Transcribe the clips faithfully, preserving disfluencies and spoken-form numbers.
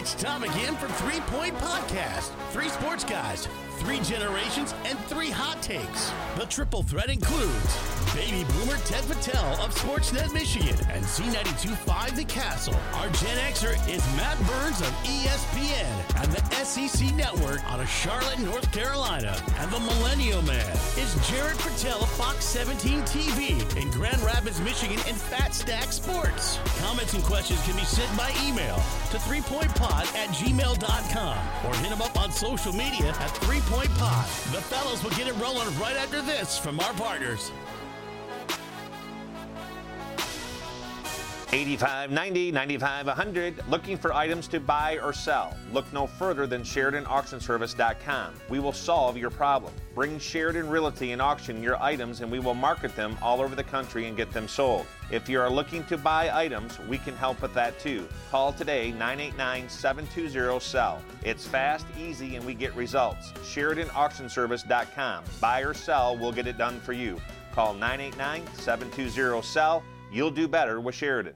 It's time again for Three Point Podcast. Three sports guys, three generations, and three hot takes. The triple threat includes baby boomer Ted Patel of Sportsnet Michigan and Z ninety-two five The Castle. Our Gen Xer is Matt Burns of E S P N and the S E C Network out of Charlotte, North Carolina. And the millennial man is Jared Patel of Fox seventeen T V in Grand Rapids, Michigan and Fat Stack Sports. Comments and questions can be sent by email to three point pod at gmail dot com or hit them up on social media at three point pod. The fellows will get it rolling right after this from our partners. eighty-five, ninety, ninety-five, one hundred. Looking for items to buy or sell? Look no further than Sheridan Auction Service dot com. We will solve your problem. Bring Sheridan Realty and Auction your items and we will market them all over the country and get them sold. If you are looking to buy items, we can help with that too. Call today, nine eight nine, seven two zero, S E L L. It's fast, easy, and we get results. Sheridan Auction Service dot com. Buy or sell, we'll get it done for you. Call nine eight nine, seven two zero, S E L L. You'll do better with Sheridan.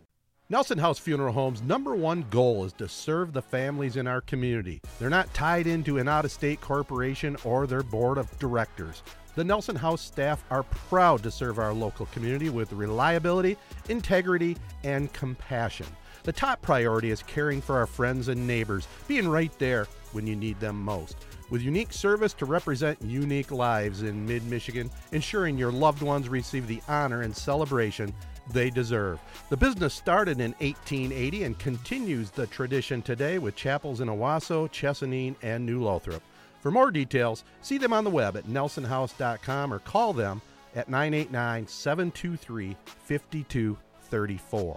Nelson House Funeral Homes' number one goal is to serve the families in our community. They're not tied into an out-of-state corporation or their board of directors. The Nelson House staff are proud to serve our local community with reliability, integrity, and compassion. The top priority is caring for our friends and neighbors, being right there when you need them most. With unique service to represent unique lives in mid-Michigan, ensuring your loved ones receive the honor and celebration they deserve. The business started in eighteen eighty and continues the tradition today with chapels in Owosso, Chesaning, and New Lothrop. For more details, see them on the web at nelson house dot com or call them at nine eight nine, seven two three, five two three four.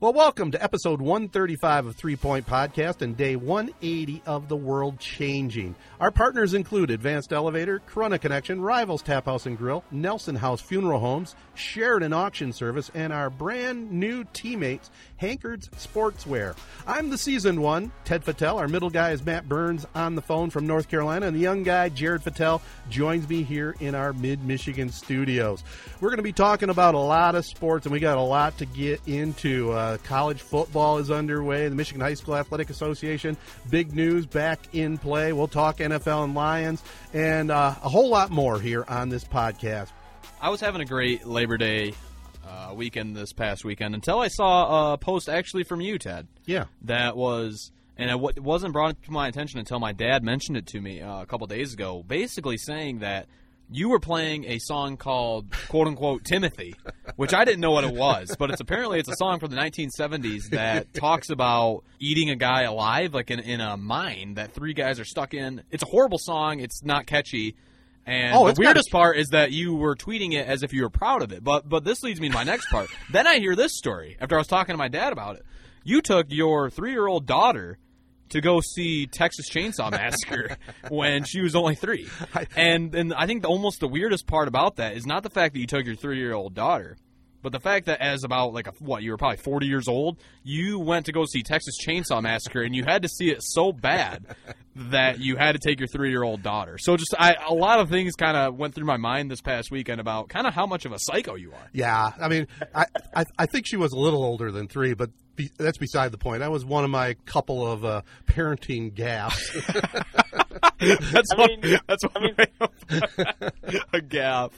Well, welcome to episode one thirty-five of Three Point Podcast and day one eighty of The World Changing. Our partners include Advanced Elevator, Corunna Connection, Rivals Tap House and Grill, Nelson House Funeral Homes, Sheridan Auction Service, and our brand new teammates, Hankerd Sportswear. I'm the season one, Ted Patel. Our middle guy is Matt Burns on the phone from North Carolina, and the young guy, Jared Patel, joins me here in our mid-Michigan studios. We're going to be talking about a lot of sports, and we got a lot to get into. Uh, Uh, college football is underway. The Michigan High School Athletic Association, big news, back in play. We'll talk N F L and Lions and uh, a whole lot more here on this podcast. I was having a great Labor Day uh, weekend this past weekend until I saw a post actually from you, Ted. Yeah. That was, and it wasn't brought to my attention until my dad mentioned it to me uh, a couple days ago, basically saying that you were playing a song called, quote-unquote, Timothy, which I didn't know what it was, but it's apparently it's a song from the nineteen seventies that talks about eating a guy alive, like in, in a mine that three guys are stuck in. It's a horrible song. It's not catchy. And oh, the weirdest gotta... part is that you were tweeting it as if you were proud of it. But but this leads me to my next part. Then I hear this story after I was talking to my dad about it. You took your three-year-old daughter to go see Texas Chainsaw Massacre when she was only three. And and I think the, almost the weirdest part about that is not the fact that you took your three-year-old daughter, but the fact that as about, like, a, what, you were probably forty years old, you went to go see Texas Chainsaw Massacre, and you had to see it so bad that you had to take your three-year-old daughter. So just I, a lot of things kind of went through my mind this past weekend about kind of how much of a psycho you are. Yeah, I mean, I, I, I think she was a little older than three, but be, that's beside the point. That was one of my couple of uh, parenting gaffes. that's I one, mean, that's I one mean, a gaffe.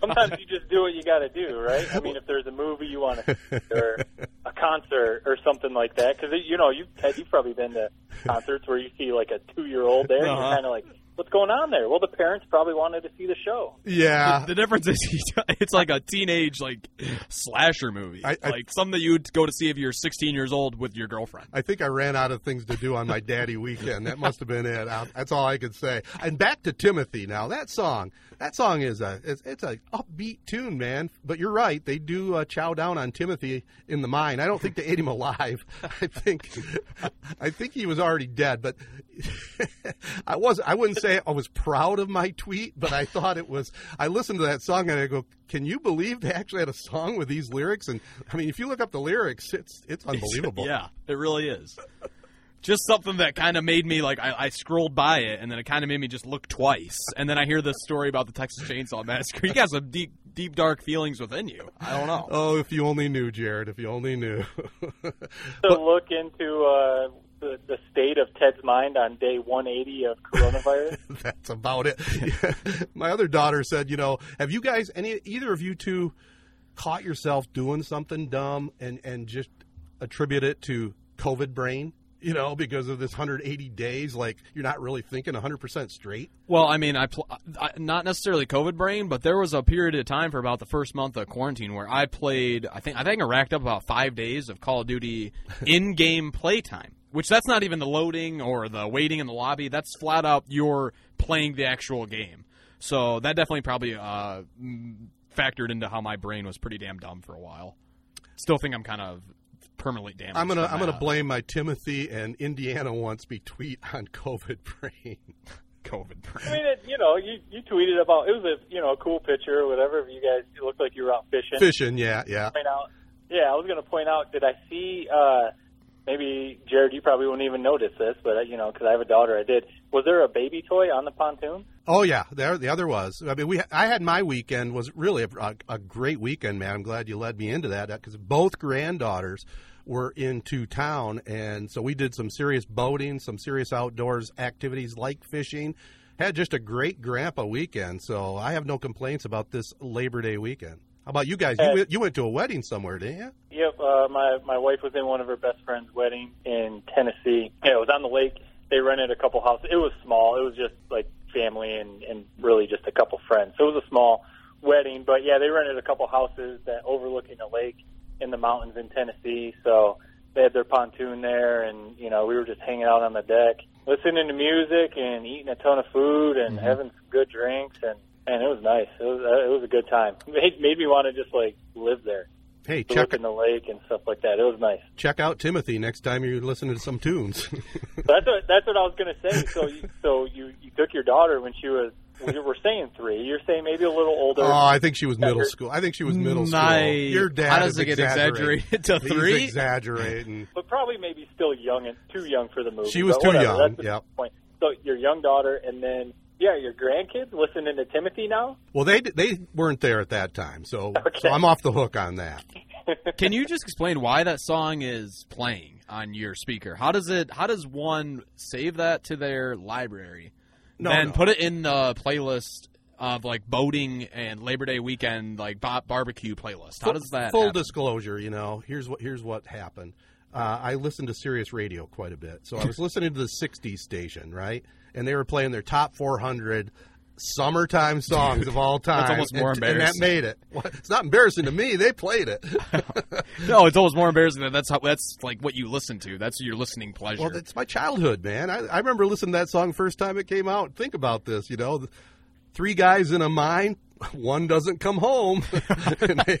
Sometimes you just do what you got to do, right? I mean, if there's a movie you want to see or a concert or something like that, because, you know, you've, Ted, you've probably been to concerts where you see, like, a two-year-old there, uh-huh. and you're kind of like, what's going on there? Well, the parents probably wanted to see the show. Yeah. The, the difference is he, it's like a teenage like slasher movie, I, I, like something that you'd go to see if you're sixteen years old with your girlfriend. I think I ran out of things to do on my daddy weekend. That must have been it. I, that's all I could say. And back to Timothy now. That song, that song is a it's, it's an upbeat tune, man. But you're right. They do uh, chow down on Timothy in the mine. I don't think they ate him alive. I think I think he was already dead, but I was I wouldn't say I was proud of my tweet, but I thought it was. I listened to that song and I go, can you believe they actually had a song with these lyrics? And I mean, if you look up the lyrics, it's it's unbelievable. Yeah, it really is. Just something that kind of made me, like, I, I scrolled by it, and then it kind of made me just look twice. And then I hear this story about the Texas Chainsaw Massacre. You got some deep, deep, dark feelings within you. I don't know. Oh, if you only knew, Jared, if you only knew. So look into uh, the, the state of Ted's mind on day one eighty of coronavirus. That's about it. My other daughter said, you know, have you guys, any either of you two, caught yourself doing something dumb and, and just attribute it to COVID brain? You know, because of this one hundred eighty days, like, you're not really thinking one hundred percent straight. Well, I mean, I, pl- I not necessarily COVID brain, but there was a period of time for about the first month of quarantine where I played, I think I think I racked up about five days of Call of Duty in-game playtime, which that's not even the loading or the waiting in the lobby. That's flat out you're playing the actual game. So that definitely probably uh, factored into how my brain was pretty damn dumb for a while. Still think I'm kind of... permanently damaged. I'm gonna I'm gonna blame my Timothy and Indiana wants me tweet on COVID brain. COVID brain. I mean, it, you know, you, you tweeted about it was a you know a cool picture or whatever. You guys it looked like you were out fishing. Fishing, yeah, yeah. Point out, yeah, I was gonna point out. Did I see? Uh, maybe Jared, you probably wouldn't even notice this, but you know, because I have a daughter, I did. Was there a baby toy on the pontoon? Oh yeah, there the other was. I mean, we I had my weekend was really a, a great weekend, man. I'm glad you led me into that because both granddaughters were into town, and so we did some serious boating, some serious outdoors activities like fishing. Had just a great grandpa weekend, so I have no complaints about this Labor Day weekend. How about you guys? You, uh, you went to a wedding somewhere, didn't you? Yep, uh, my my wife was in one of her best friend's wedding in Tennessee. Yeah, it was on the lake. They rented a couple houses. It was small. It was just like family and, and really just a couple friends. So it was a small wedding, but yeah, they rented a couple houses that overlooking a lake in the mountains in Tennessee. So they had their pontoon there, and you know we were just hanging out on the deck, listening to music and eating a ton of food and mm-hmm. having some good drinks, and man, it was nice. It was uh, it was a good time. It made me want to just like live there. Hey, check look in the lake and stuff like that. It was nice. Check out Timothy next time you're listening to some tunes. that's what that's what I was going to say. So, you, so you, you took your daughter when she was. We were saying three. You're saying maybe a little older. Oh, I think she was middle school. I think she was middle school. My, your dad is exaggerating. Exaggerated to three. He's exaggerating, but probably maybe still young and too young for the movie. She was too whatever. young. That's yep. point. So your young daughter, and then. Yeah, your grandkids listening to Timothy now? Well, they they weren't there at that time, so, okay. so I'm off the hook on that. Can you just explain why that song is playing on your speaker? How does it? How does one save that to their library no, and no. put it in the playlist of, like, boating and Labor Day weekend, like, bar- barbecue playlist? How does that Full happen? Disclosure, you know, here's what here's what happened. Uh, I listened to Sirius Radio quite a bit, so I was listening to the sixties station, right? And they were playing their top four hundred summertime songs Dude, of all time. That's almost more and, embarrassing. And that made it. Well, it's not embarrassing to me. They played it. No, it's almost more embarrassing that that's, how, that's like what you listen to. That's your listening pleasure. Well, it's my childhood, man. I, I remember listening to that song first time it came out. Think about this, you know. Three guys in a mine. One doesn't come home. they,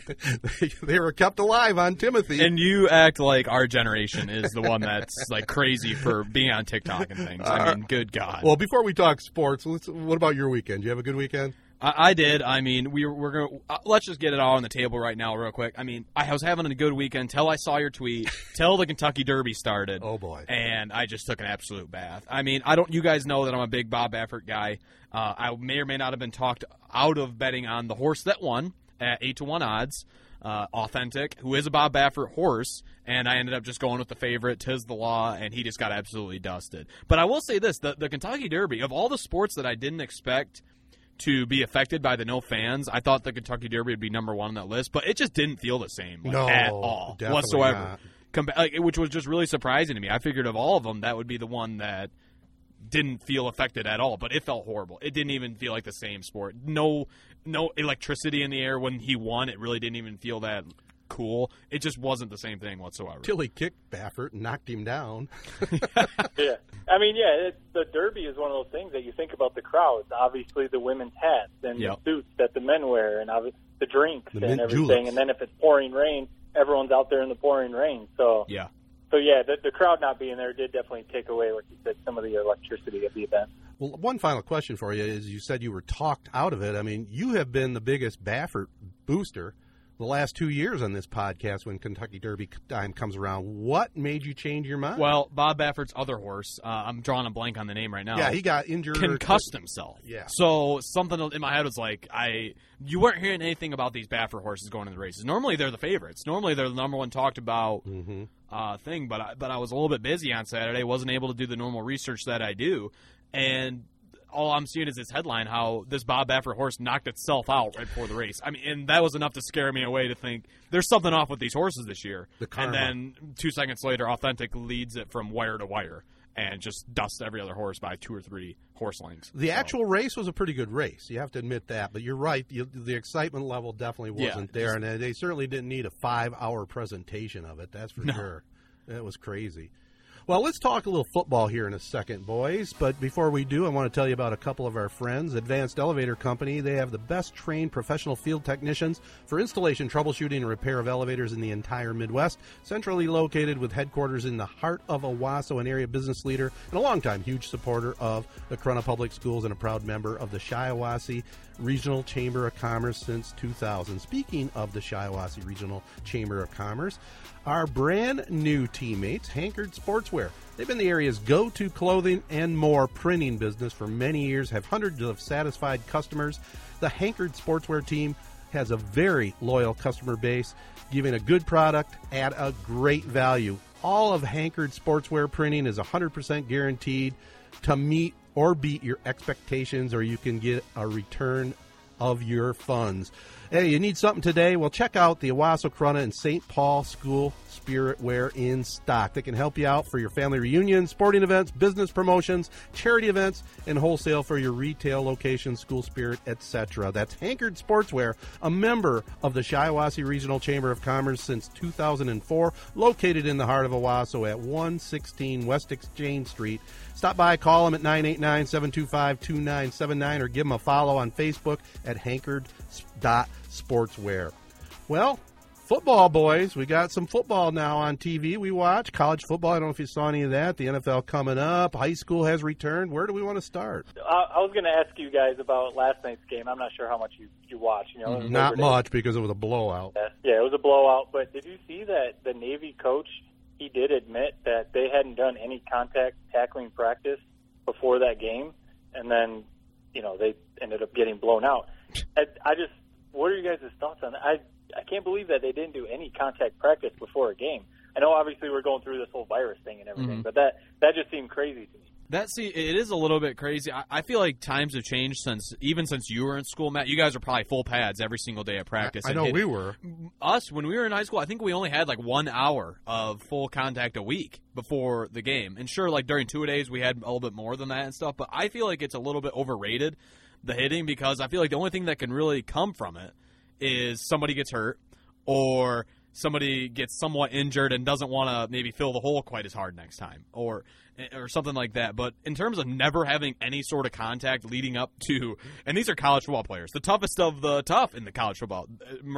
they, they were kept alive on Timothy. And you act like our generation is the one that's like crazy for being on TikTok and things. Uh, I mean, good God. Well, before we talk sports, let's, what about your weekend? Did you have a good weekend? I, I did. I mean, we, we're going to – let's just get it all on the table right now real quick. I mean, I was having a good weekend till I saw your tweet, till the Kentucky Derby started. Oh, boy. And I just took an absolute bath. I mean, I don't – you guys know that I'm a big Bob Baffert guy. Uh, I may or may not have been talked out of betting on the horse that won at eight to one odds, uh, Authentic, who is a Bob Baffert horse, and I ended up just going with the favorite, 'Tis the Law, and he just got absolutely dusted. But I will say this, the, the Kentucky Derby, of all the sports that I didn't expect to be affected by the no fans, I thought the Kentucky Derby would be number one on that list, but it just didn't feel the same like, no, at all whatsoever, Com- like, which was just really surprising to me. I figured of all of them, that would be the one that didn't feel affected at all, but it felt horrible. It didn't even feel like the same sport. No, no electricity in the air when he won. It really didn't even feel that cool. It just wasn't the same thing whatsoever. Till he kicked Baffert and knocked him down. yeah. I mean, yeah, it, the Derby is one of those things that you think about the crowds. Obviously, the women's hats and yep. the suits that the men wear, and obviously the drinks the and everything. Juleps. And then if it's pouring rain, everyone's out there in the pouring rain. So yeah. So, yeah, the, the crowd not being there did definitely take away, like you said, some of the electricity of the event. Well, one final question for you is you said you were talked out of it. I mean, you have been the biggest Baffert booster the last two years on this podcast when Kentucky Derby time comes around. What made you change your mind? Well, Bob Baffert's other horse, uh, I'm drawing a blank on the name right now. Yeah, he got injured. Concussed himself. Yeah. So something in my head was like, I you weren't hearing anything about these Baffert horses going in the races. Normally they're the favorites. Normally they're the number one talked about mm-hmm. uh, thing, but I, but I was a little bit busy on Saturday. Wasn't able to do the normal research that I do, and all I'm seeing is this headline, how this Bob Baffert horse knocked itself out right before the race. I mean, and that was enough to scare me away to think there's something off with these horses this year. The and then two seconds later, Authentic leads it from wire to wire and just dusts every other horse by two or three horse lengths. The so. actual race was a pretty good race. You have to admit that. But you're right. The, the excitement level definitely wasn't yeah, there. Just, and they certainly didn't need a five-hour presentation of it. That's for no. sure. That was crazy. Well, let's talk a little football here in a second, boys. But before we do, I want to tell you about a couple of our friends. Advanced Elevator Company, they have the best trained professional field technicians for installation, troubleshooting, and repair of elevators in the entire Midwest. Centrally located with headquarters in the heart of Owosso, an area business leader and a longtime huge supporter of the Corunna Public Schools and a proud member of the Shiawassee Regional Chamber of Commerce since two thousand. Speaking of the Shiawassee Regional Chamber of Commerce, our brand new teammates, Hankerd Sportswear. They've been the area's go-to clothing and more printing business for many years, have hundreds of satisfied customers. The Hankerd Sportswear team has a very loyal customer base, giving a good product at a great value. All of Hankerd Sportswear printing is one hundred percent guaranteed to meet or beat your expectations, or you can get a return of your funds. Hey, you need something today? Well, check out the Owosso, Corunna, and Saint Paul School Spirit Wear in stock. They can help you out for your family reunions, sporting events, business promotions, charity events, and wholesale for your retail locations, school spirit, et cetera. That's Hankerd Sportswear, a member of the Shiawassee Regional Chamber of Commerce since two thousand four, located in the heart of Owosso at one sixteen West Exchange Street. Stop by, call them at nine eight nine, seven two five, two nine seven nine or give them a follow on Facebook at hankerd dot sportswear. Well, football, boys. We got some football now on T V. We watch college football. I don't know if you saw any of that. The N F L coming up. High school has returned. Where do we want to start? I, I was going to ask you guys about last night's game. I'm not sure how much you, you watched. You know, not much because it was a blowout. Yeah, yeah, it was a blowout. But did you see that the Navy coach – he did admit that they hadn't done any contact tackling practice before that game, and then, you know, they ended up getting blown out. I, I just, what are you guys' thoughts on that? I, I can't believe that they didn't do any contact practice before a game. I know, obviously, we're going through this whole virus thing and everything, mm-hmm. but that, that just seemed crazy to me. That see, it is a little bit crazy. I, I feel like times have changed since even since you were in school, Matt. You guys are probably full pads every single day at practice. I, I know it, we were. Us, when we were in high school, I think we only had like one hour of full contact a week before the game. And sure, like during two-a-days, we had a little bit more than that and stuff. But I feel like it's a little bit overrated, the hitting, because I feel like the only thing that can really come from it is somebody gets hurt or somebody gets somewhat injured and doesn't want to maybe fill the hole quite as hard next time or or something like that. But in terms of never having any sort of contact leading up to – and these are college football players, the toughest of the tough in the college football,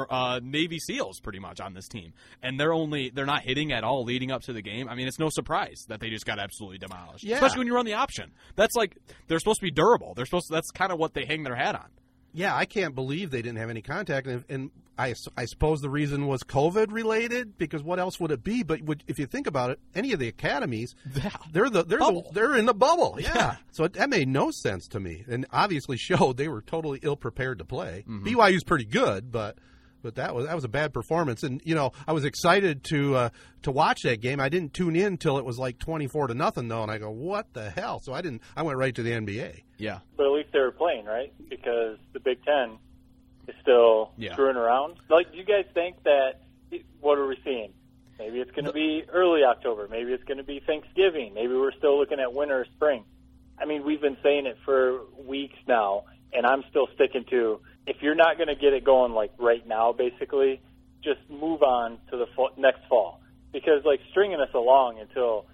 uh, Navy SEALs pretty much on this team. And they're only – they're not hitting at all leading up to the game. I mean, it's no surprise that they just got absolutely demolished, yeah. especially when you run the option. That's like – they're supposed to be durable. They're supposed to, that's kind of what they hang their hat on. Yeah, I can't believe they didn't have any contact, and, and I, I suppose the reason was COVID-related, because what else would it be? But would, if you think about it, any of the academies, yeah. they're the they're the, they're in the bubble, yeah. yeah. So that made no sense to me, and obviously showed they were totally ill-prepared to play. Mm-hmm. B Y U's pretty good, but but that was that was a bad performance, and you know I was excited to uh, to watch that game. I didn't tune in till it was like twenty-four to nothing though, and I go, what the hell? So I didn't. I went right to the N B A. Yeah, but at least they were playing, right? Because the Big Ten is still yeah. screwing around. Like, do you guys think that – what are we seeing? Maybe it's going to be early October. Maybe it's going to be Thanksgiving. Maybe we're still looking at winter or spring. I mean, we've been saying it for weeks now, and I'm still sticking to, if you're not going to get it going like right now, basically, just move on to the fo- next fall. Because, like, stringing us along until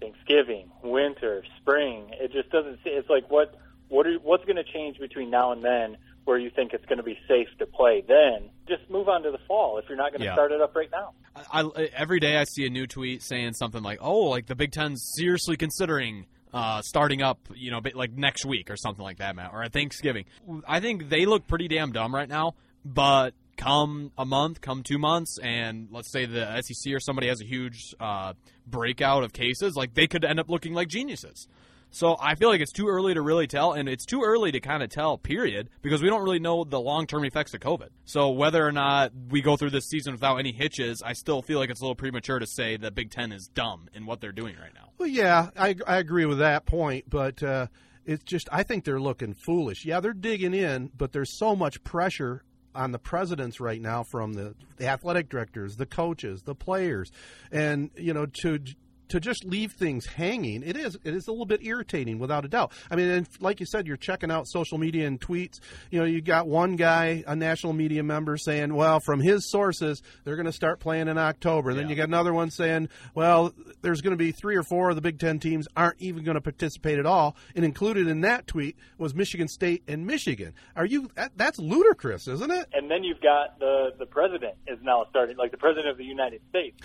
Thanksgiving, winter, spring, it just doesn't – it's like what what are, what's going to change between now and then where you think it's going to be safe to play then? Just move on to the fall if you're not going to yeah. start it up right now. I, I, every day I see a new tweet saying something like, oh, like the Big Ten's seriously considering – Uh, starting up, you know, like next week or something like that, Matt, or at Thanksgiving. I think they look pretty damn dumb right now, but come a month, come two months, and let's say the S E C or somebody has a huge uh, breakout of cases, like they could end up looking like geniuses. So I feel like it's too early to really tell, and it's too early to kind of tell, period, because we don't really know the long-term effects of COVID. So whether or not we go through this season without any hitches, I still feel like it's a little premature to say that Big Ten is dumb in what they're doing right now. Well, yeah, I, I agree with that point, but uh, it's just I think they're looking foolish. Yeah, they're digging in, but there's so much pressure on the presidents right now from the, the athletic directors, the coaches, the players, and, you know, to to just leave things hanging, it is it is a little bit irritating, without a doubt. I mean, and like you said, you're checking out social media and tweets. You know, you got one guy, a national media member, saying, well, from his sources, they're going to start playing in October. And yeah. then you got another one saying, well, there's going to be three or four of the Big Ten teams aren't even going to participate at all. And included in that tweet was Michigan State and Michigan. Are you? That, that's ludicrous, isn't it? And then you've got the, the president is now starting, like the president of the United States,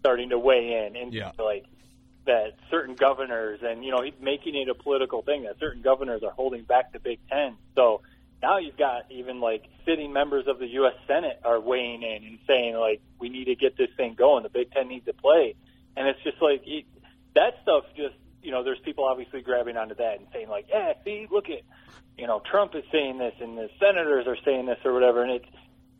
starting to weigh in and yeah. like that certain governors, and, you know, he's making it a political thing, that certain governors are holding back the Big Ten. So now you've got even, like, sitting members of the U S Senate are weighing in and saying, like, we need to get this thing going. The Big Ten needs to play. And it's just like it, that stuff just, you know, there's people obviously grabbing onto that and saying, like, yeah, see, look at, you know, Trump is saying this and the senators are saying this or whatever. And it's,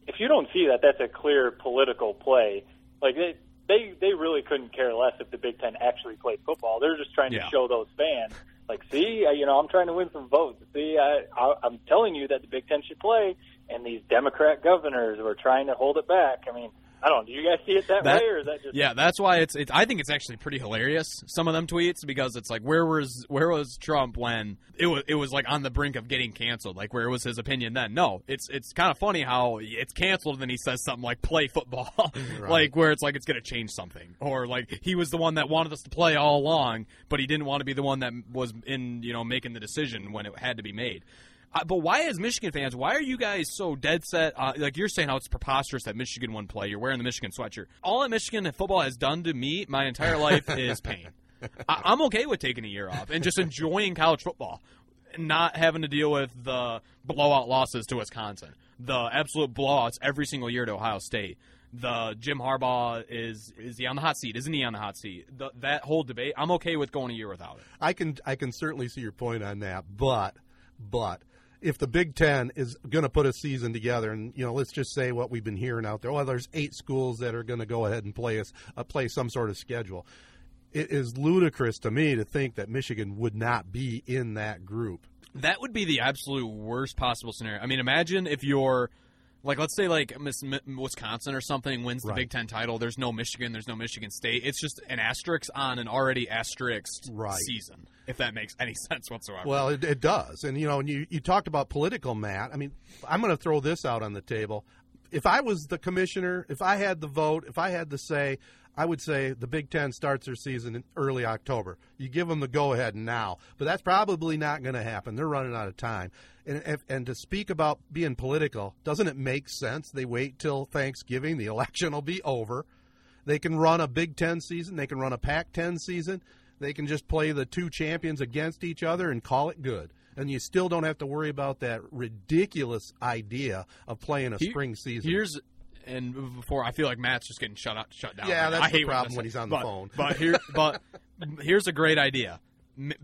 if you don't see that, that's a clear political play. Like, it, They they really couldn't care less if the Big Ten actually played football. They're just trying to yeah. show those fans, like, see, you know, I'm trying to win some votes. See, I, I, I'm telling you that the Big Ten should play, and these Democrat governors were trying to hold it back. I mean, I don't know. Do you guys see it that, that way, or is that just? Yeah, that's why it's, it's. I think it's actually pretty hilarious, some of them tweets, because it's like, where was where was Trump when it was it was like on the brink of getting canceled? Like, where was his opinion then? No, it's it's kind of funny how it's canceled, and then he says something like "play football," right. like where it's like it's going to change something, or like he was the one that wanted us to play all along, but he didn't want to be the one that was in you know making the decision when it had to be made. Uh, but why, as Michigan fans, why are you guys so dead set? Uh, like you're saying, how it's preposterous that Michigan won play. You're wearing the Michigan sweatshirt. All that Michigan football has done to me my entire life is pain. I- I'm okay with taking a year off and just enjoying college football, not having to deal with the blowout losses to Wisconsin, the absolute blowouts every single year to Ohio State. The Jim Harbaugh, is is he on the hot seat? Isn't he on the hot seat? The, that whole debate, I'm okay with going a year without it. I can I can certainly see your point on that, but but. If the Big Ten is going to put a season together, and you know, let's just say what we've been hearing out there, well, there's eight schools that are going to go ahead and play us uh, play some sort of schedule. It is ludicrous to me to think that Michigan would not be in that group. That would be the absolute worst possible scenario. I mean, imagine if you're like, let's say like Miss Wisconsin or something wins the right. Big Ten title. There's no Michigan. There's no Michigan State. It's just an asterisk on an already asterisked right. season, if that makes any sense whatsoever. Well, it, it does. And, you know, and you, you talked about political, Matt. I mean, I'm going to throw this out on the table. If I was the commissioner, if I had the vote, if I had the say, I would say the Big Ten starts their season in early October. You give them the go-ahead now. But that's probably not going to happen. They're running out of time. And, and to speak about being political, doesn't it make sense? They wait till Thanksgiving. The election will be over. They can run a Big Ten season. They can run a Pac ten season. They can just play the two champions against each other and call it good. And you still don't have to worry about that ridiculous idea of playing a Here, spring season. Here's... And before, I feel like Matt's just getting shut up, shut down. Yeah, that's I the hate problem when he's on the but, phone. But here, but here's a great idea.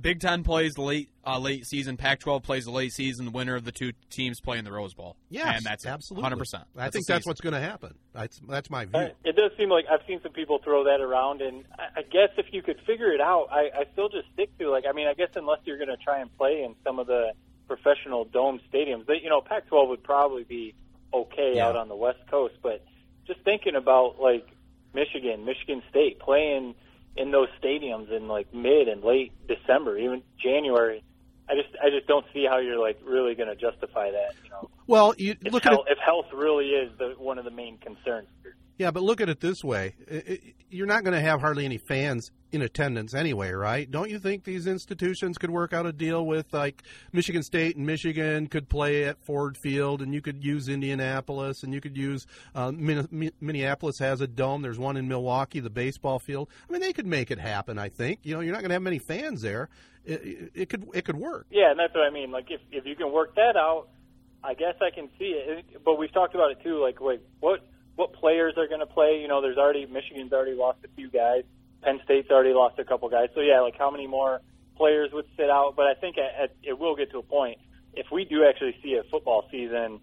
Big Ten plays late, uh, late season. Pac twelve plays late season. The winner of the two teams play in the Rose Bowl. Yes, and that's absolutely one hundred percent. I think that's what's going to happen. That's that's my view. It does seem like I've seen some people throw that around, and I guess if you could figure it out, I, I still just stick to like. I mean, I guess unless you're going to try and play in some of the professional dome stadiums, that you know, Pac twelve would probably be. okay yeah. out on the West Coast, but just thinking about like Michigan, Michigan State playing in those stadiums in like mid and late December, even January, I just I just don't see how you're like really going to justify that. You know, well, you if look health, at it, if health really is the, one of the main concerns. Yeah, but look at it this way: it, it, you're not going to have hardly any fans in attendance anyway, right? Don't you think these institutions could work out a deal with like Michigan State and Michigan could play at Ford Field, and you could use Indianapolis, and you could use uh, Min- Minneapolis has a dome. There's one in Milwaukee, the baseball field. I mean, they could make it happen. I think you know you're not going to have many fans there. It, it could it could work. Yeah, and that's what I mean. Like if if you can work that out, I guess I can see it. But we've talked about it too. Like, wait, what what players are going to play? You know, there's already Michigan's already lost a few guys. Penn State's already lost a couple guys. So yeah, like how many more players would sit out? But I think at, at, it will get to a point if we do actually see a football season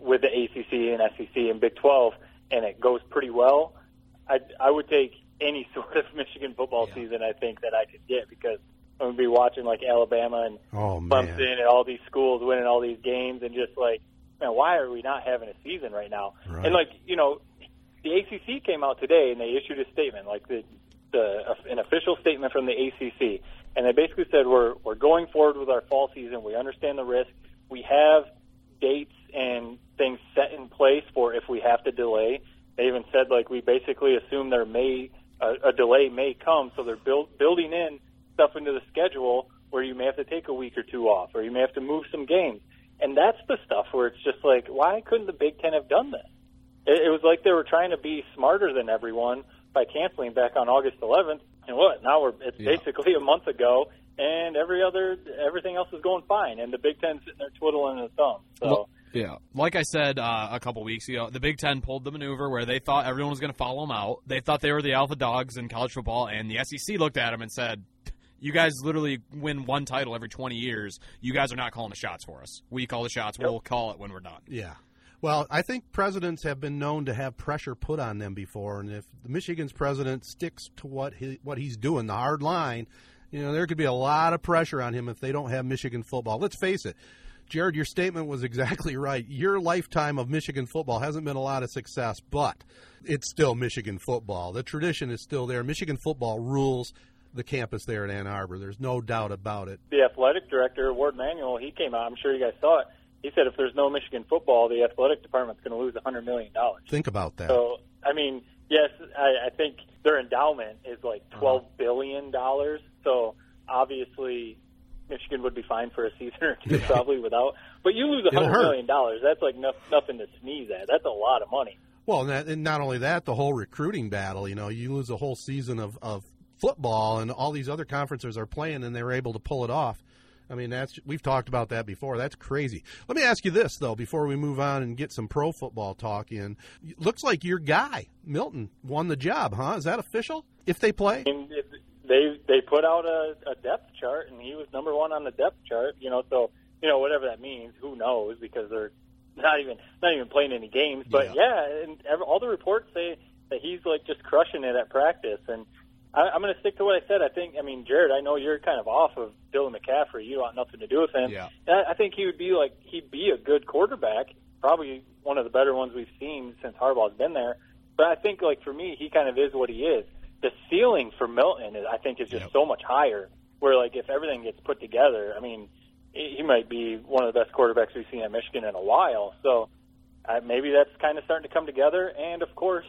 with the A C C and S E C and Big twelve, and it goes pretty well. I I would take any sort of Michigan football yeah. season I think that I could get because I'm going to be watching, like, Alabama and oh, Clemson and all these schools winning all these games and just, like, man, why are we not having a season right now? Right. And, like, you know, the A C C came out today and they issued a statement, like the, the an official statement from the A C C. And they basically said we're, we're going forward with our fall season. We understand the risk. We have dates and things set in place for if we have to delay. They even said, like, we basically assume there may a, a delay may come, so they're build, building in stuff into the schedule where you may have to take a week or two off, or you may have to move some games. And that's the stuff where it's just like, why couldn't the Big Ten have done this? It, it was like they were trying to be smarter than everyone by canceling back on August eleventh. And what? Now we're it's yeah. basically a month ago, and every other everything else is going fine, and the Big Ten's sitting there twiddling their thumbs. So. Well, yeah, like I said uh, a couple weeks ago, the Big Ten pulled the maneuver where they thought everyone was going to follow them out. They thought they were the alpha dogs in college football, and the S E C looked at them and said, you guys literally win one title every twenty years. You guys are not calling the shots for us. We call the shots. Yep. We'll call it when we're done. Yeah. Well, I think presidents have been known to have pressure put on them before, and if Michigan's president sticks to what he, what he's doing, the hard line, you know, there could be a lot of pressure on him if they don't have Michigan football. Let's face it. Jared, your statement was exactly right. Your lifetime of Michigan football hasn't been a lot of success, but it's still Michigan football. The tradition is still there. Michigan football rules the campus there in Ann Arbor. There's no doubt about it. The athletic director, Ward Manuel, he came out. I'm sure you guys saw it. He said if there's no Michigan football, the athletic department's going to lose one hundred million dollars. Think about that. So, I mean, yes, I, I think their endowment is like twelve billion dollars. So, obviously, Michigan would be fine for a season or two probably without. But you lose one hundred million dollars. That's like no, nothing to sneeze at. That's a lot of money. Well, and not only that, the whole recruiting battle, you know, you lose a whole season of, of football and all these other conferences are playing and they were able to pull it off. I mean, that's we've talked about that before. That's crazy. Let me ask you this, though, before we move on and get some pro football talk in. It looks like your guy, Milton, won the job, huh? Is that official if they play? And they they put out a, a depth chart, and he was number one on the depth chart, you know, so, you know, whatever that means, who knows, because they're not even not even playing any games. But, yeah, yeah and every, all the reports say that he's, like, just crushing it at practice, and I'm going to stick to what I said. I think, I mean, Jared, I know you're kind of off of Dylan McCaffrey. You want nothing to do with him. Yeah. I think he would be like, he'd be a good quarterback, probably one of the better ones we've seen since Harbaugh's been there. But I think, like, for me, he kind of is what he is. The ceiling for Milton, I think, is just yep. so much higher, where, like, if everything gets put together, I mean, he might be one of the best quarterbacks we've seen at Michigan in a while. So uh, maybe that's kind of starting to come together. And, of course,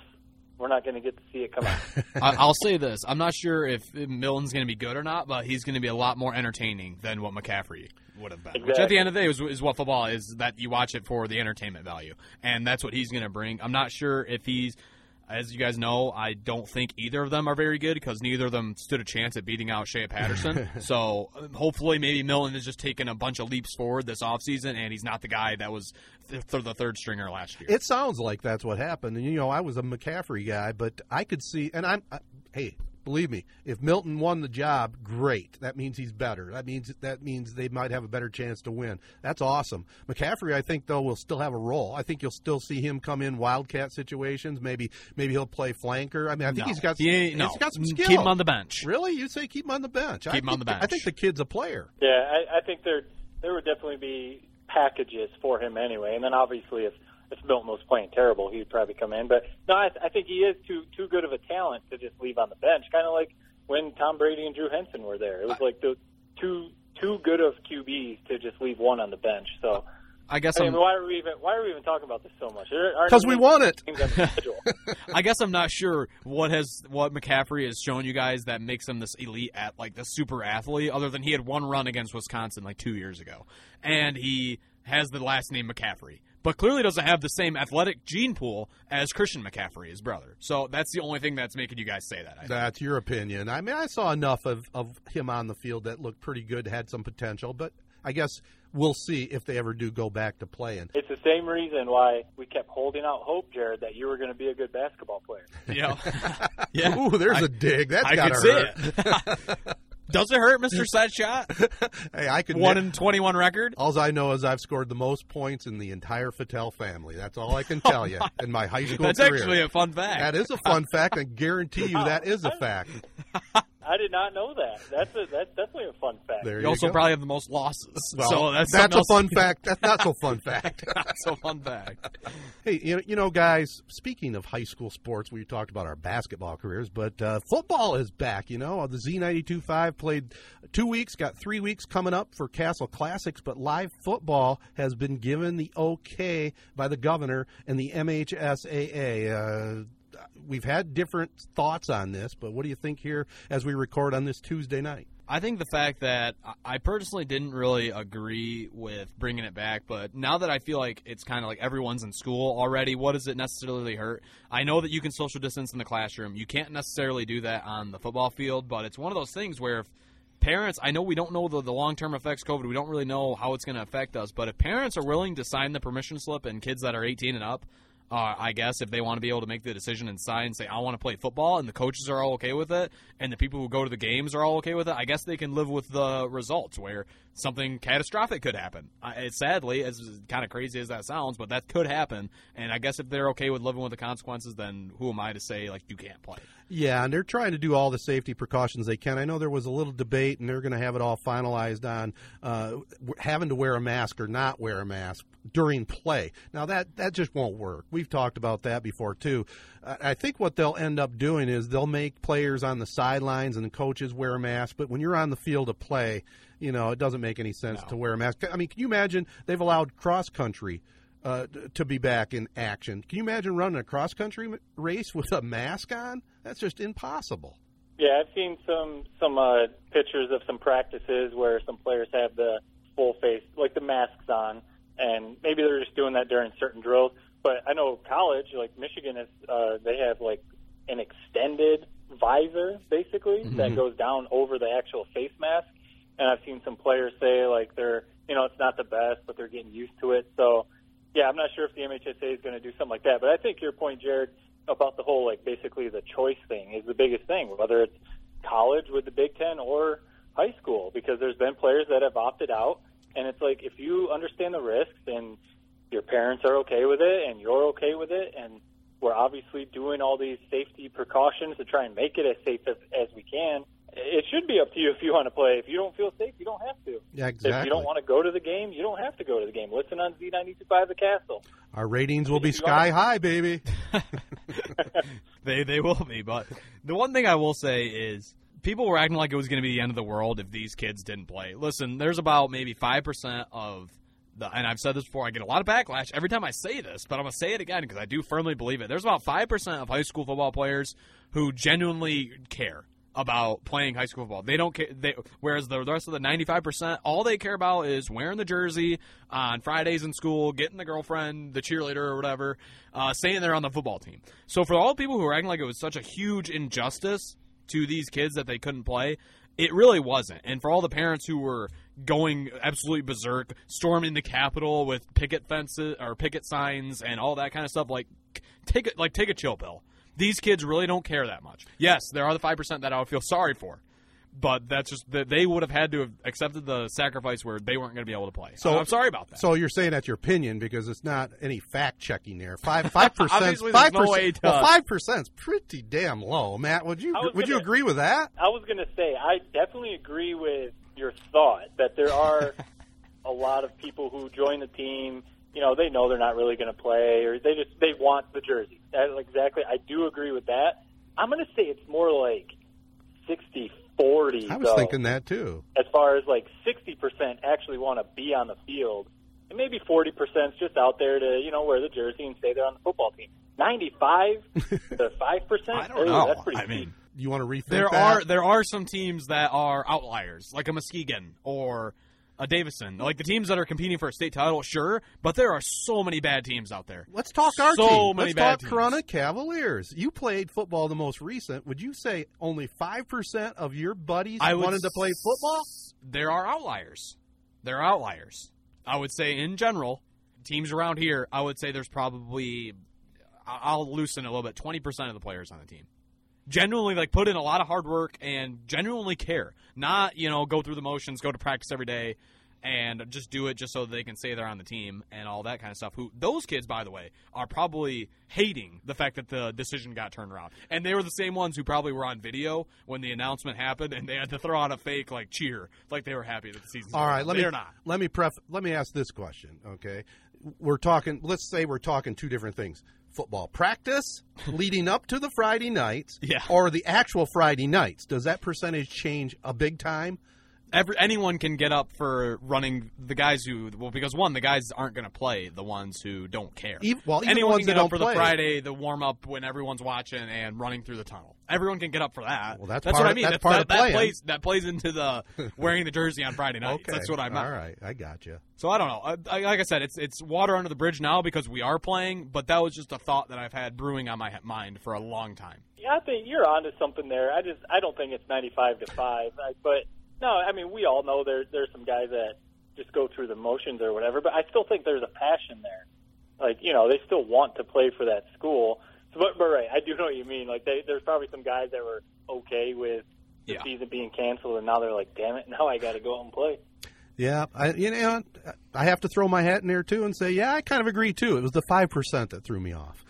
we're not going to get to see it come out. I'll say this. I'm not sure if Milton's going to be good or not, but he's going to be a lot more entertaining than what McCaffrey would have been. Exactly. Which at the end of the day is, is what football is, that you watch it for the entertainment value. And that's what he's going to bring. I'm not sure if he's, as you guys know, I don't think either of them are very good because neither of them stood a chance at beating out Shea Patterson. So hopefully maybe Milton has just taken a bunch of leaps forward this offseason, and he's not the guy that was th- th- the third stringer last year. It sounds like that's what happened. And, you know, I was a McCaffrey guy, but I could see – and I'm I, – hey, believe me, if Milton won the job, great. That means he's better. That means that means they might have a better chance to win. That's awesome. McCaffrey, I think, though, will still have a role. I think you'll still see him come in wildcat situations. Maybe maybe he'll play flanker. I mean, I think no. he's got some, he no. he's got some skill. Keep him on the bench. Really? You say keep him on the bench? Keep I him on the bench. The, I think the kid's a player. Yeah, I, I think there there would definitely be packages for him anyway. And then obviously if, if Milton was playing terrible, he would probably come in. But, no, I, th- I think he is too too good of a talent to just leave on the bench, kind of like when Tom Brady and Drew Henson were there. It was like the two too good of Q Bs to just leave one on the bench. So I guess I mean, I'm, why are we even why are we even talking about this so much? Because we want it. I guess I'm not sure what has what McCaffrey has shown you guys that makes him this elite at like this super athlete. Other than he had one run against Wisconsin like two years ago, and he has the last name McCaffrey, but clearly doesn't have the same athletic gene pool as Christian McCaffrey, his brother. So that's the only thing that's making you guys say that. I that's think. Your opinion. I mean, I saw enough of, of him on the field that looked pretty good, had some potential, but I guess we'll see if they ever do go back to playing. It's the same reason why we kept holding out hope, Jared, that you were going to be a good basketball player. Yeah. yeah. Ooh, there's I, a dig. That's got to hurt. See it. Does it hurt, Mister Sideshot? Hey, I could one and twenty-one record. All I know is I've scored the most points in the entire Fattel family. That's all I can tell oh you my. in my high school That's career. That's actually a fun fact. That is a fun fact. I guarantee you that is a fact. I did not know that. That's a, that's definitely a fun fact. There you, you also go. Probably have the most losses. Well, so that's that's a fun fact. That's not so fun fact. Not so fun fact. Hey, you know, you know, guys, speaking of high school sports, we talked about our basketball careers, but uh, football is back, you know. The Z nine two five played two weeks, got three weeks coming up for Castle Classics, but live football has been given the okay by the governor and the M H S A A. Uh We've had different thoughts on this, but what do you think here as we record on this Tuesday night? I think the fact that I personally didn't really agree with bringing it back, but now that I feel like it's kind of like everyone's in school already, what does it necessarily hurt? I know that you can social distance in the classroom. You can't necessarily do that on the football field, but it's one of those things where if parents, I know we don't know the, the long-term effects of COVID. We don't really know how it's going to affect us, but if parents are willing to sign the permission slip and kids that are eighteen and up, Uh, I guess if they want to be able to make the decision and sign and say, I want to play football, and the coaches are all okay with it, and the people who go to the games are all okay with it, I guess they can live with the results where something catastrophic could happen. I, it, sadly, as kind of crazy as that sounds, but that could happen, and I guess if they're okay with living with the consequences, then who am I to say, like, you can't play? Yeah, and they're trying to do all the safety precautions they can. I know there was a little debate, and they're going to have it all finalized on uh, having to wear a mask or not wear a mask during play. Now, that, that just won't work. We've talked about that before, too. I think what they'll end up doing is they'll make players on the sidelines and the coaches wear a mask, but when you're on the field of play, you know, it doesn't make any sense no. to wear a mask. I mean, can you imagine they've allowed cross-country uh, to be back in action? Can you imagine running a cross-country race with a mask on? That's just impossible. Yeah, I've seen some, some uh, pictures of some practices where some players have the full face, like the masks on, and maybe they're just doing that during certain drills. But I know college, like Michigan, is uh, they have like an extended visor, basically, mm-hmm. that goes down over the actual face mask. And I've seen some players say, like, they're, you know, it's not the best, but they're getting used to it. So, yeah, I'm not sure if the M H S A is going to do something like that. But I think your point, Jared, about the whole, like, basically the choice thing is the biggest thing, whether it's college with the Big Ten or high school, because there's been players that have opted out. And it's like, if you understand the risks and your parents are okay with it and you're okay with it, and we're obviously doing all these safety precautions to try and make it as safe as, as we can. It should be up to you if you want to play. If you don't feel safe, you don't have to. Yeah, exactly. If you don't want to go to the game, you don't have to go to the game. Listen on Z ninety-two five The Castle. Our ratings will be sky high, baby. they they will be. But the one thing I will say is, people were acting like it was going to be the end of the world if these kids didn't play. Listen, there's about maybe five percent of The, and I've said this before, I get a lot of backlash every time I say this, but I'm going to say it again because I do firmly believe it. There's about five percent of high school football players who genuinely care about playing high school football. They don't care. They, whereas the rest of the ninety-five percent, all they care about is wearing the jersey on Fridays in school, getting the girlfriend, the cheerleader or whatever, uh, staying there on the football team. So for all the people who are acting like it was such a huge injustice to these kids that they couldn't play, it really wasn't. And for all the parents who were going absolutely berserk, storming the Capitol with picket fences or picket signs and all that kind of stuff, like take it, like take a chill pill. These kids really don't care that much. Yes, there are the five percent that I would feel sorry for, but that's just that they would have had to have accepted the sacrifice where they weren't going to be able to play. So, so I'm sorry about that. So you're saying that's your opinion because it's not any fact checking there. Five five percent, five percent. Five percent's pretty damn low. Matt, would you would gonna, you agree with that? I was going to say I definitely agree with your thought that there are a lot of people who join the team. You know, they know they're not really going to play, or they just they want the jersey. That, exactly, I do agree with that. I'm going to say it's more like sixty forty. I was though, thinking that too. As far as like sixty percent actually want to be on the field, and maybe forty percent is just out there to, you know, wear the jersey and stay there on the football team. ninety-five to five percent? I don't oh, know. That's pretty I cheap. Mean, you want to rethink there that? Are, there are some teams that are outliers, like a Muskegon or a Davison. Like the teams that are competing for a state title, sure, but there are so many bad teams out there. Let's talk our so team. So many Let's bad teams. Let's talk Corunna Cavaliers. You played football the most recent. Would you say only five percent of your buddies I wanted to play football? S- there are outliers. There are outliers. I would say in general, teams around here, I would say there's probably – I'll loosen a little bit, twenty percent of the players on the team. Genuinely, like, put in a lot of hard work and genuinely care. Not, you know, go through the motions, go to practice every day, and just do it just so they can say they're on the team and all that kind of stuff. Who Those kids, by the way, are probably hating the fact that the decision got turned around. And they were the same ones who probably were on video when the announcement happened, and they had to throw out a fake, like, cheer. It's like they were happy that the season's over. All right, let me, not. Let, me pref- let me ask this question, okay? We're talking – let's say we're talking two different things. Football practice leading up to the Friday nights yeah. or the actual Friday nights. Does that percentage change a big time? Every, anyone can get up for running the guys who – well, because, one, the guys aren't going to play, the ones who don't care. Even, well, even anyone ones can get up for play. The Friday, the warm-up when everyone's watching and running through the tunnel. Everyone can get up for that. Well, that's, that's part what I mean. That's, that's part that, of playing. That plays, that plays into the wearing the jersey on Friday nights. Okay. That's what I meant. All right. I got you. So, I don't know. I, I, like I said, it's it's water under the bridge now because we are playing, but that was just a thought that I've had brewing on my mind for a long time. Yeah, I think you're onto something there. I just I don't think it's ninety-five to five, but – no, I mean, we all know there, there's some guys that just go through the motions or whatever, but I still think there's a passion there. Like, you know, they still want to play for that school. So, but, but, right, I do know what you mean. Like, they, there's probably some guys that were okay with the yeah. season being canceled, and now they're like, damn it, now I got to go out and play. Yeah, I, you know, I have to throw my hat in there, too, and say, yeah, I kind of agree, too. It was the five percent that threw me off.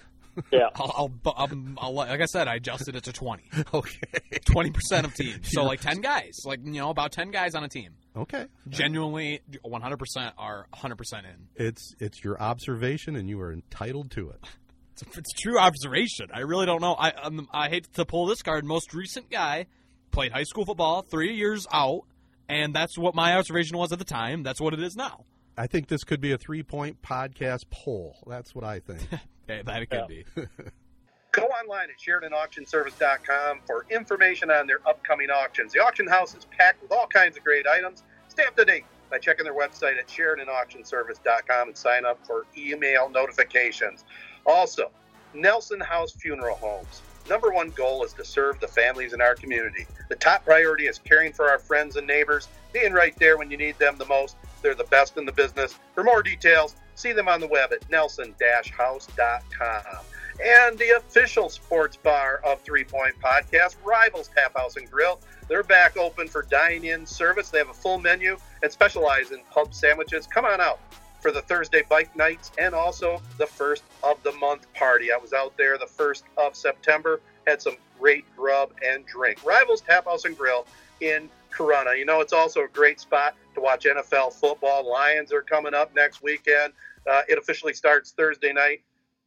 Yeah, I'll, I'll, I'll, like I said, I adjusted it to twenty. Okay, twenty percent of teams. So like ten guys, like you know, about ten guys on a team. Okay, genuinely, one hundred percent are one hundred percent in. It's it's your observation, and you are entitled to it. It's, it's true observation. I really don't know. I I'm, I hate to pull this card. Most recent guy played high school football three years out, and that's what my observation was at the time. That's what it is now. I think this could be a three-point podcast poll. That's what I think. Hey, that it could be. Go online at Sheridan Auction Service dot com for information on their upcoming auctions. The auction house is packed with all kinds of great items. Stay up to date by checking their website at Sheridan Auction Service dot com and sign up for email notifications. Also, Nelson House Funeral Homes. Number one goal is to serve the families in our community. The top priority is caring for our friends and neighbors, being right there when you need them the most. They're the best in the business. For more details, see them on the web at nelson dash house dot com. And the official sports bar of Three Point Podcast, Rivals Tap House and Grill. They're back open for dine-in service. They have a full menu and specialize in pub sandwiches. Come on out for the Thursday bike nights and also the first of the month party. I was out there the first of September, had some great grub and drink. Rivals Tap House and Grill in Corunna. You know, it's also a great spot to watch N F L football. Lions are coming up next weekend. Uh, it officially starts Thursday night.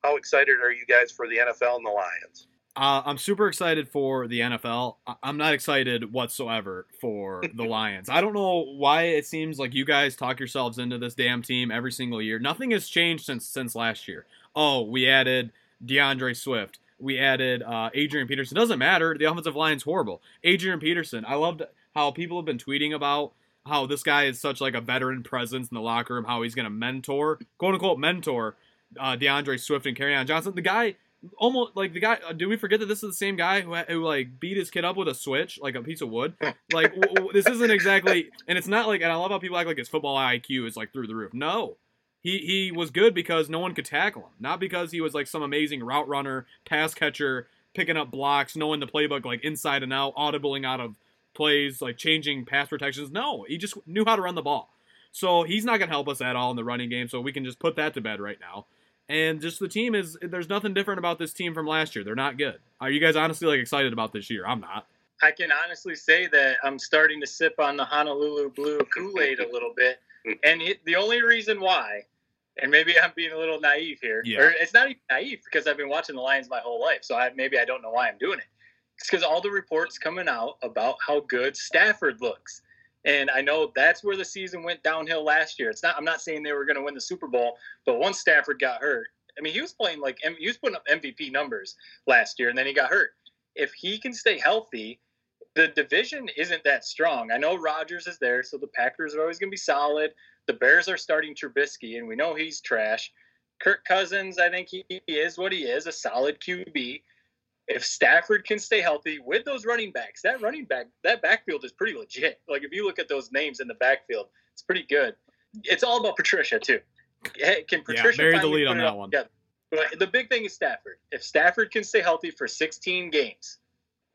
How excited are you guys for the N F L and the Lions? Uh, I'm super excited for the N F L. I'm not excited whatsoever for the Lions. I don't know why it seems like you guys talk yourselves into this damn team every single year. Nothing has changed since since last year. Oh, we added DeAndre Swift. We added uh, Adrian Peterson. Doesn't matter. The offensive line's horrible. Adrian Peterson. I loved how people have been tweeting about how this guy is such like a veteran presence in the locker room, how he's going to mentor, quote unquote, mentor uh, DeAndre Swift and Kerryon Johnson. The guy almost like the guy. Uh, do we forget that this is the same guy who, who like beat his kid up with a switch, like a piece of wood? Like w- w- this isn't exactly, and it's not like. And I love how people act like his football I Q is like through the roof. No, he he was good because no one could tackle him, not because he was like some amazing route runner, pass catcher, picking up blocks, knowing the playbook like inside and out, audibling out of plays, like changing pass protections. No, he just knew how to run the ball. So he's not going to help us at all in the running game, so we can just put that to bed right now. And just the team is, there's nothing different about this team from last year. They're not good. Are you guys honestly like excited about this year? I'm not. I can honestly say that I'm starting to sip on the Honolulu Blue Kool-Aid a little bit. And it, the only reason why, and maybe I'm being a little naive here, yeah. or it's not even naive because I've been watching the Lions my whole life, so I, maybe I don't know why I'm doing it. It's because all the reports coming out about how good Stafford looks. And I know that's where the season went downhill last year. It's not, I'm not saying they were going to win the Super Bowl, but once Stafford got hurt, I mean, he was playing like, he was putting up M V P numbers last year, and then he got hurt. If he can stay healthy, the division isn't that strong. I know Rodgers is there, so the Packers are always going to be solid. The Bears are starting Trubisky, and we know he's trash. Kirk Cousins, I think he is what he is, a solid Q B. If Stafford can stay healthy with those running backs, that running back, that backfield is pretty legit. Like, if you look at those names in the backfield, it's pretty good. It's all about Patricia, too. Hey, can Patricia yeah, bury the lead on that one. Together? But the big thing is Stafford. If Stafford can stay healthy for sixteen games,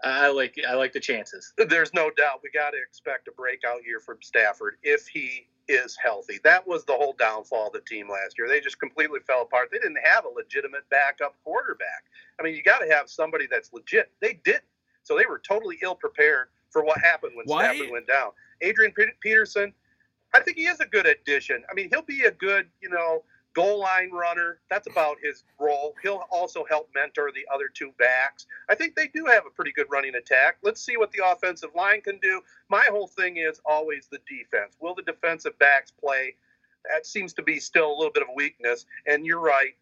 I like I like the chances. There's no doubt we got to expect a breakout year from Stafford if he is healthy. That was the whole downfall of the team last year. They just completely fell apart. They didn't have a legitimate backup quarterback. I mean, you got to have somebody that's legit. They didn't. So they were totally ill-prepared for what happened when Why? Stafford went down. Adrian Peterson, I think he is a good addition. I mean, he'll be a good, you know, goal line runner. That's about his role. He'll also help mentor the other two backs. I think they do have a pretty good running attack. Let's see what the offensive line can do. My whole thing is always the defense. Will the defensive backs play? That seems to be still a little bit of a weakness. And you're right.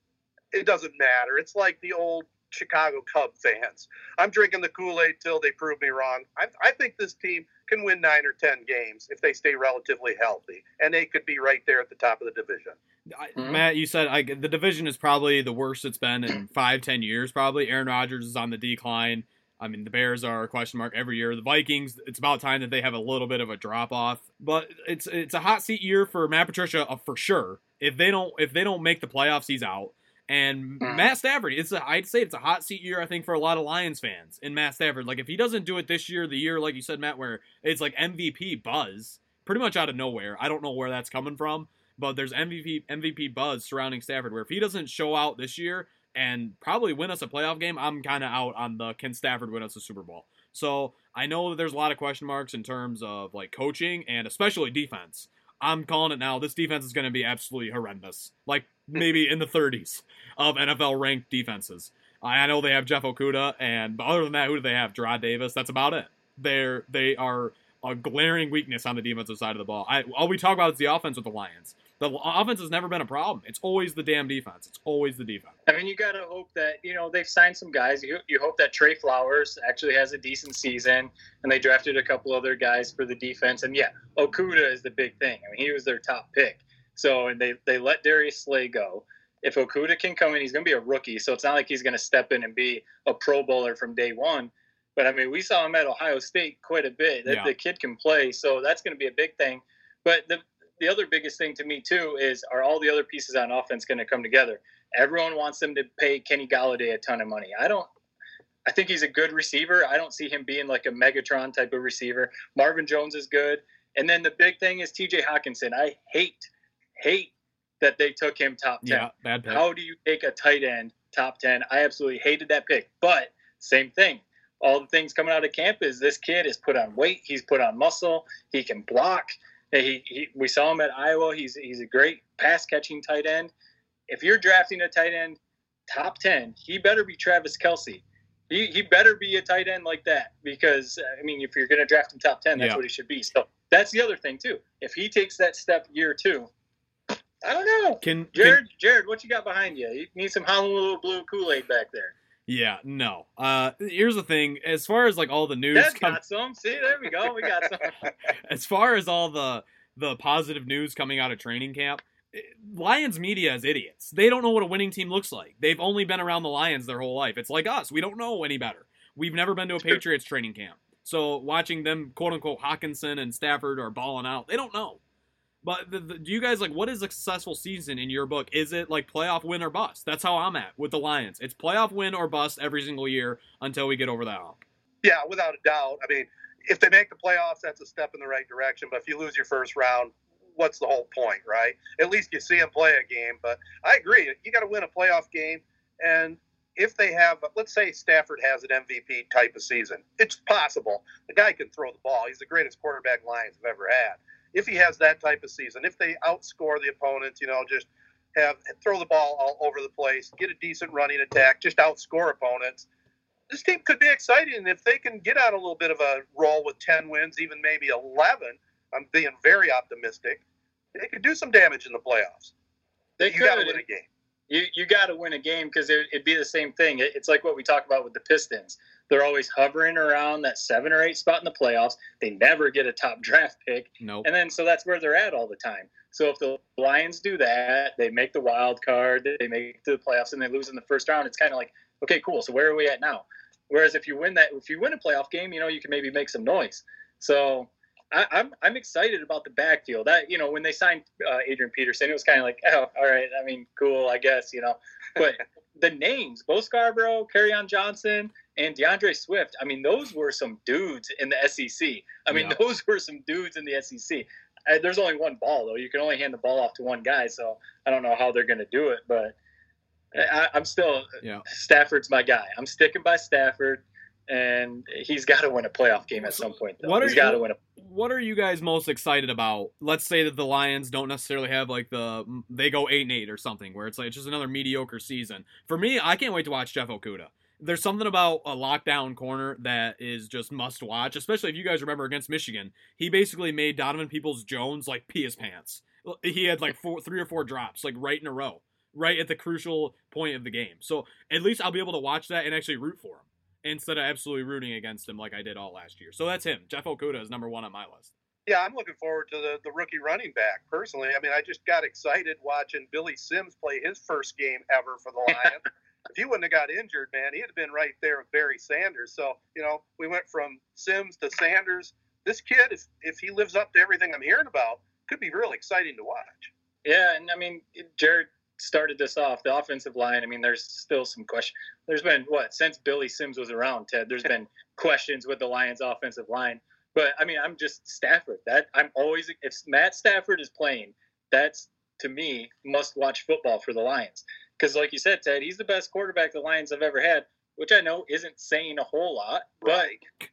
It doesn't matter. It's like the old Chicago Cub fans. I'm drinking the Kool-Aid till they prove me wrong. I, I think this team can win nine or ten games if they stay relatively healthy, and they could be right there at the top of the division. I, mm-hmm. Matt, you said I, the division is probably the worst it's been in five, ten years probably. Aaron Rodgers is on the decline. I mean, the Bears are a question mark every year. The Vikings, it's about time that they have a little bit of a drop-off. But it's it's a hot seat year for Matt Patricia uh, for sure. If they don't if they don't make the playoffs, he's out. And Matt Stafford, it's a, I'd say it's a hot seat year, I think, for a lot of Lions fans in Matt Stafford. Like, if he doesn't do it this year, the year, like you said, Matt, where it's like M V P buzz, pretty much out of nowhere. I don't know where that's coming from, but there's M V P M V P buzz surrounding Stafford, where if he doesn't show out this year and probably win us a playoff game, I'm kind of out on the can Stafford win us a Super Bowl. So I know that there's a lot of question marks in terms of, like, coaching and especially defense. I'm calling it now. This defense is going to be absolutely horrendous. Like, maybe in the thirties of N F L-ranked defenses. I know they have Jeff Okudah, and but other than that, who do they have? Gerard Davis. That's about it. They're, they are a glaring weakness on the defensive side of the ball. I, all we talk about is the offense with the Lions. The offense has never been a problem. It's always the damn defense. It's always the defense. I mean, you got to hope that, you know, they've signed some guys. You, you hope that Trey Flowers actually has a decent season, and they drafted a couple other guys for the defense. And, yeah, Okudah is the big thing. I mean, he was their top pick. So, and they, they let Darius Slay go. If Okudah can come in, he's going to be a rookie, so it's not like he's going to step in and be a Pro Bowler from day one. But, I mean, we saw him at Ohio State quite a bit. Yeah. The kid can play, so that's going to be a big thing. But the the other biggest thing to me, too, is are all the other pieces on offense going to come together? Everyone wants them to pay Kenny Golladay a ton of money. I don't – I think he's a good receiver. I don't see him being like a Megatron type of receiver. Marvin Jones is good. And then the big thing is T J. Hockenson. I hate – hate that they took him top ten. Yeah, bad pick. How do you take a tight end top ten? I absolutely hated that pick. But same thing. All the things coming out of camp is this kid is put on weight. He's put on muscle. He can block. He, he we saw him at Iowa. He's he's a great pass catching tight end. If you're drafting a tight end top ten, he better be Travis Kelce. He he better be a tight end like that, because I mean, if you're going to draft him top ten, that's yeah. what he should be. So that's the other thing too. If he takes that step year two. I don't know. Can, Jared, can, Jared, what you got behind you? You need some Honolulu Blue Kool-Aid back there. Yeah, no. Uh, here's the thing. As far as, like, all the news... That's com- got some. See, there we go. We got some. As far as all the, the positive news coming out of training camp, it, Lions media is idiots. They don't know what a winning team looks like. They've only been around the Lions their whole life. It's like us. We don't know any better. We've never been to a Patriots training camp. So watching them, quote-unquote, Hockenson and Stafford are balling out. They don't know. But the, the, do you guys, like, what is a successful season in your book? Is it, like, playoff win or bust? That's how I'm at with the Lions. It's playoff win or bust every single year until we get over that hump. Yeah, without a doubt. I mean, if they make the playoffs, that's a step in the right direction. But if you lose your first round, what's the whole point, right? At least you see them play a game. But I agree. You got to win a playoff game. And if they have, let's say Stafford has an M V P type of season. It's possible. The guy can throw the ball. He's the greatest quarterback Lions have ever had. If he has that type of season, if they outscore the opponents, you know, just have throw the ball all over the place, get a decent running attack, just outscore opponents, this team could be exciting if they can get on a little bit of a roll with ten wins, even maybe eleven. I'm being very optimistic. They could do some damage in the playoffs. They you could. Got to win a game. You you got to win a game because it, it'd be the same thing. It, it's like what we talk about with the Pistons. They're always hovering around that seven or eight spot in the playoffs. They never get a top draft pick. Nope. And then so that's where they're at all the time. So if the Lions do that, they make the wild card, they make it to the playoffs, and they lose in the first round. It's kind of like, okay, cool. So where are we at now? Whereas if you win that, if you win a playoff game, you know you can maybe make some noise. So. I, I'm I'm excited about the backfield. That you know when they signed uh, Adrian Peterson, it was kind of like, oh, all right. I mean, cool, I guess you know. But the names, Bo Scarborough, Kerryon Johnson, and DeAndre Swift. I mean, those were some dudes in the S E C. I mean, yeah. those were some dudes in the S E C. I, there's only one ball though. You can only hand the ball off to one guy. So I don't know how they're going to do it, but I, I'm still yeah. Stafford's my guy. I'm sticking by Stafford. And he's got to win a playoff game at some point, though. What are he's got to win a... What are you guys most excited about? Let's say that the Lions don't necessarily have, like, the they go eight and eight or something, where it's like it's just another mediocre season. For me, I can't wait to watch Jeff Okudah. There's something about a lockdown corner that is just must watch, especially if you guys remember against Michigan. He basically made Donovan Peoples-Jones, like, pee his pants. He had, like, four, three or four drops, like, right in a row, right at the crucial point of the game. So at least I'll be able to watch that and actually root for him, instead of absolutely rooting against him like I did all last year. So that's him. Jeff Okudah is number one on my list. Yeah, I'm looking forward to the, the rookie running back, personally. I mean, I just got excited watching Billy Sims play his first game ever for the Lions. If he wouldn't have got injured, man, he'd have been right there with Barry Sanders. So, you know, we went from Sims to Sanders. This kid, if, if he lives up to everything I'm hearing about, could be real exciting to watch. Yeah, and I mean, Jared started this off, the offensive line. I mean, there's still some question. There's been what since Billy Sims was around, Ted. There's been questions with the Lions' offensive line. But I mean, I'm just Stafford. That I'm always if Matt Stafford is playing, that's to me must-watch football for the Lions. Because like you said, Ted, he's the best quarterback the Lions have ever had, which I know isn't saying a whole lot. But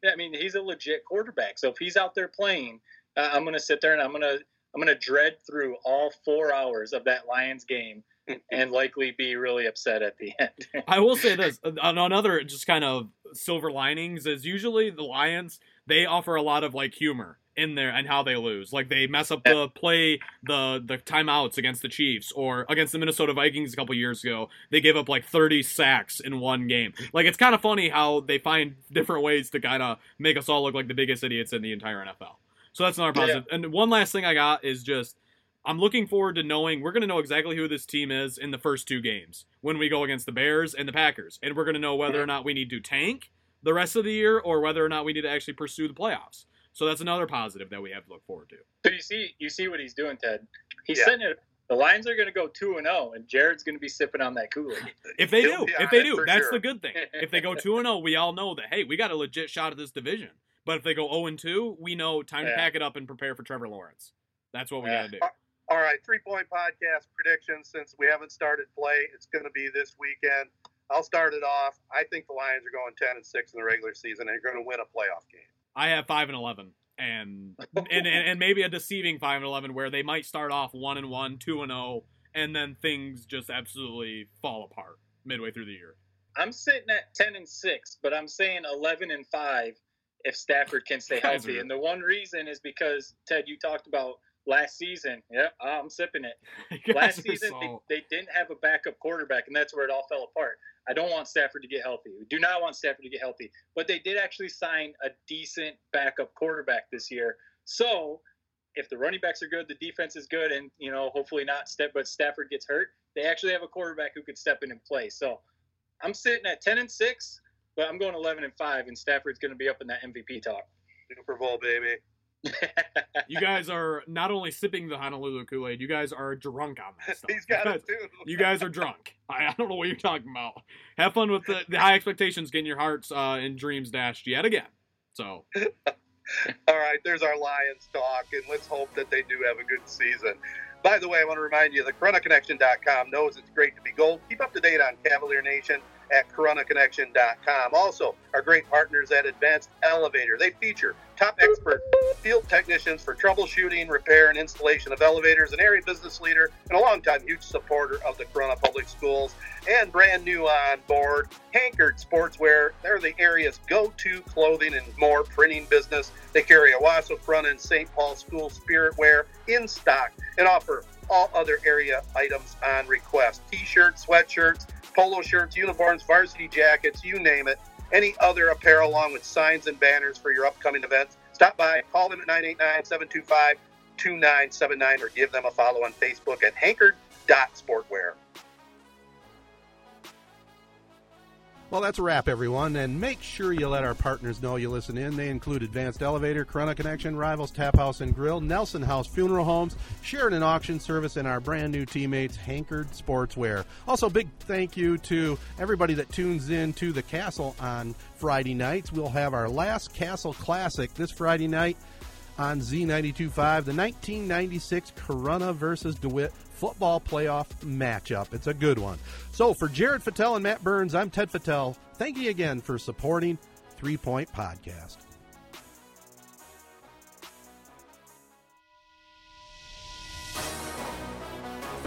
I mean, he's a legit quarterback. So if he's out there playing, uh, I'm gonna sit there and I'm gonna I'm gonna dread through all four hours of that Lions game. And likely be really upset at the end. I will say this. Another just kind of silver linings is usually the Lions, they offer a lot of like humor in there and how they lose. Like they mess up the play, the the timeouts against the Chiefs or against the Minnesota Vikings a couple years ago. They gave up like thirty sacks in one game. Like it's kind of funny how they find different ways to kind of make us all look like the biggest idiots in the entire N F L. So that's another positive. Yeah. And one last thing I got is just I'm looking forward to knowing, we're going to know exactly who this team is in the first two games when we go against the Bears and the Packers. And we're going to know whether or not we need to tank the rest of the year or whether or not we need to actually pursue the playoffs. So that's another positive that we have to look forward to. So you see you see what he's doing, Ted. He's yeah. sending it. The Lions are going to go two and oh, and Jared's going to be sipping on that Kool-Aid. If they He'll do, if they do, that's sure. the good thing. If they go two and oh, we all know that, hey, we got a legit shot at this division. But if they go oh and two, we know time yeah. to pack it up and prepare for Trevor Lawrence. That's what we yeah. got to do. All right, three-point podcast predictions. Since we haven't started play, it's going to be this weekend. I'll start it off. I think the Lions are going ten and six in the regular season, and they're going to win a playoff game. I have five and eleven, and and, and and maybe a deceiving five and eleven where they might start off one and one, two and zero, and then things just absolutely fall apart midway through the year. I'm sitting at ten and six, but I'm saying eleven and five if Stafford can stay healthy. And the one reason is because Ted, you talked about. Last season, yeah, I'm sipping it. Last season, so... they, they didn't have a backup quarterback, and that's where it all fell apart. I don't want Stafford to get healthy. We do not want Stafford to get healthy. But they did actually sign a decent backup quarterback this year. So if the running backs are good, the defense is good, and, you know, hopefully not step, but Stafford gets hurt, they actually have a quarterback who could step in and play. So I'm sitting at ten and six, but I'm going eleven and five, and Stafford's going to be up in that M V P talk. Super Bowl, baby. You guys are not only sipping the Honolulu Kool-Aid, you guys are drunk on that stuff. He's got it too. You guys are drunk. I, I don't know what you're talking about. Have fun with the, the high expectations, getting your hearts uh, and dreams dashed yet again. So, all right, there's our Lions talk, and let's hope that they do have a good season. By the way, I want to remind you that Corunna Connection dot com knows it's great to be gold. Keep up to date on Cavalier Nation at corunna connection dot com. Also, our great partners at Advanced Elevator. They feature top expert field technicians for troubleshooting, repair, and installation of elevators, an area business leader, and a longtime huge supporter of the Corunna Public Schools. And brand new on board, Hankerd Sportswear. They're the area's go-to clothing and more printing business. They carry Owosso, Corunna, and Saint Paul school spirit wear in stock and offer all other area items on request. T-shirts, sweatshirts, polo shirts, uniforms, varsity jackets, you name it. Any other apparel along with signs and banners for your upcoming events. Stop by, call them at nine eight nine, seven two five, two nine seven nine or give them a follow on Facebook at hankerd dot sportwear. Well, that's a wrap, everyone, and make sure you let our partners know you listen in. They include Advanced Elevator, Corunna Connection, Rivals Tap House and Grill, Nelson House Funeral Homes, Sheridan Auction Service, and our brand new teammates, Hankerd Sportswear. Also, big thank you to everybody that tunes in to the Castle on Friday nights. We'll have our last Castle Classic this Friday night on Z ninety-two five, the nineteen ninety-six Corunna versus DeWitt football playoff matchup. It's a good one. So for Jared Patel and Matt Burns, I'm Ted Patel. Thank you again for supporting Three Point Podcast.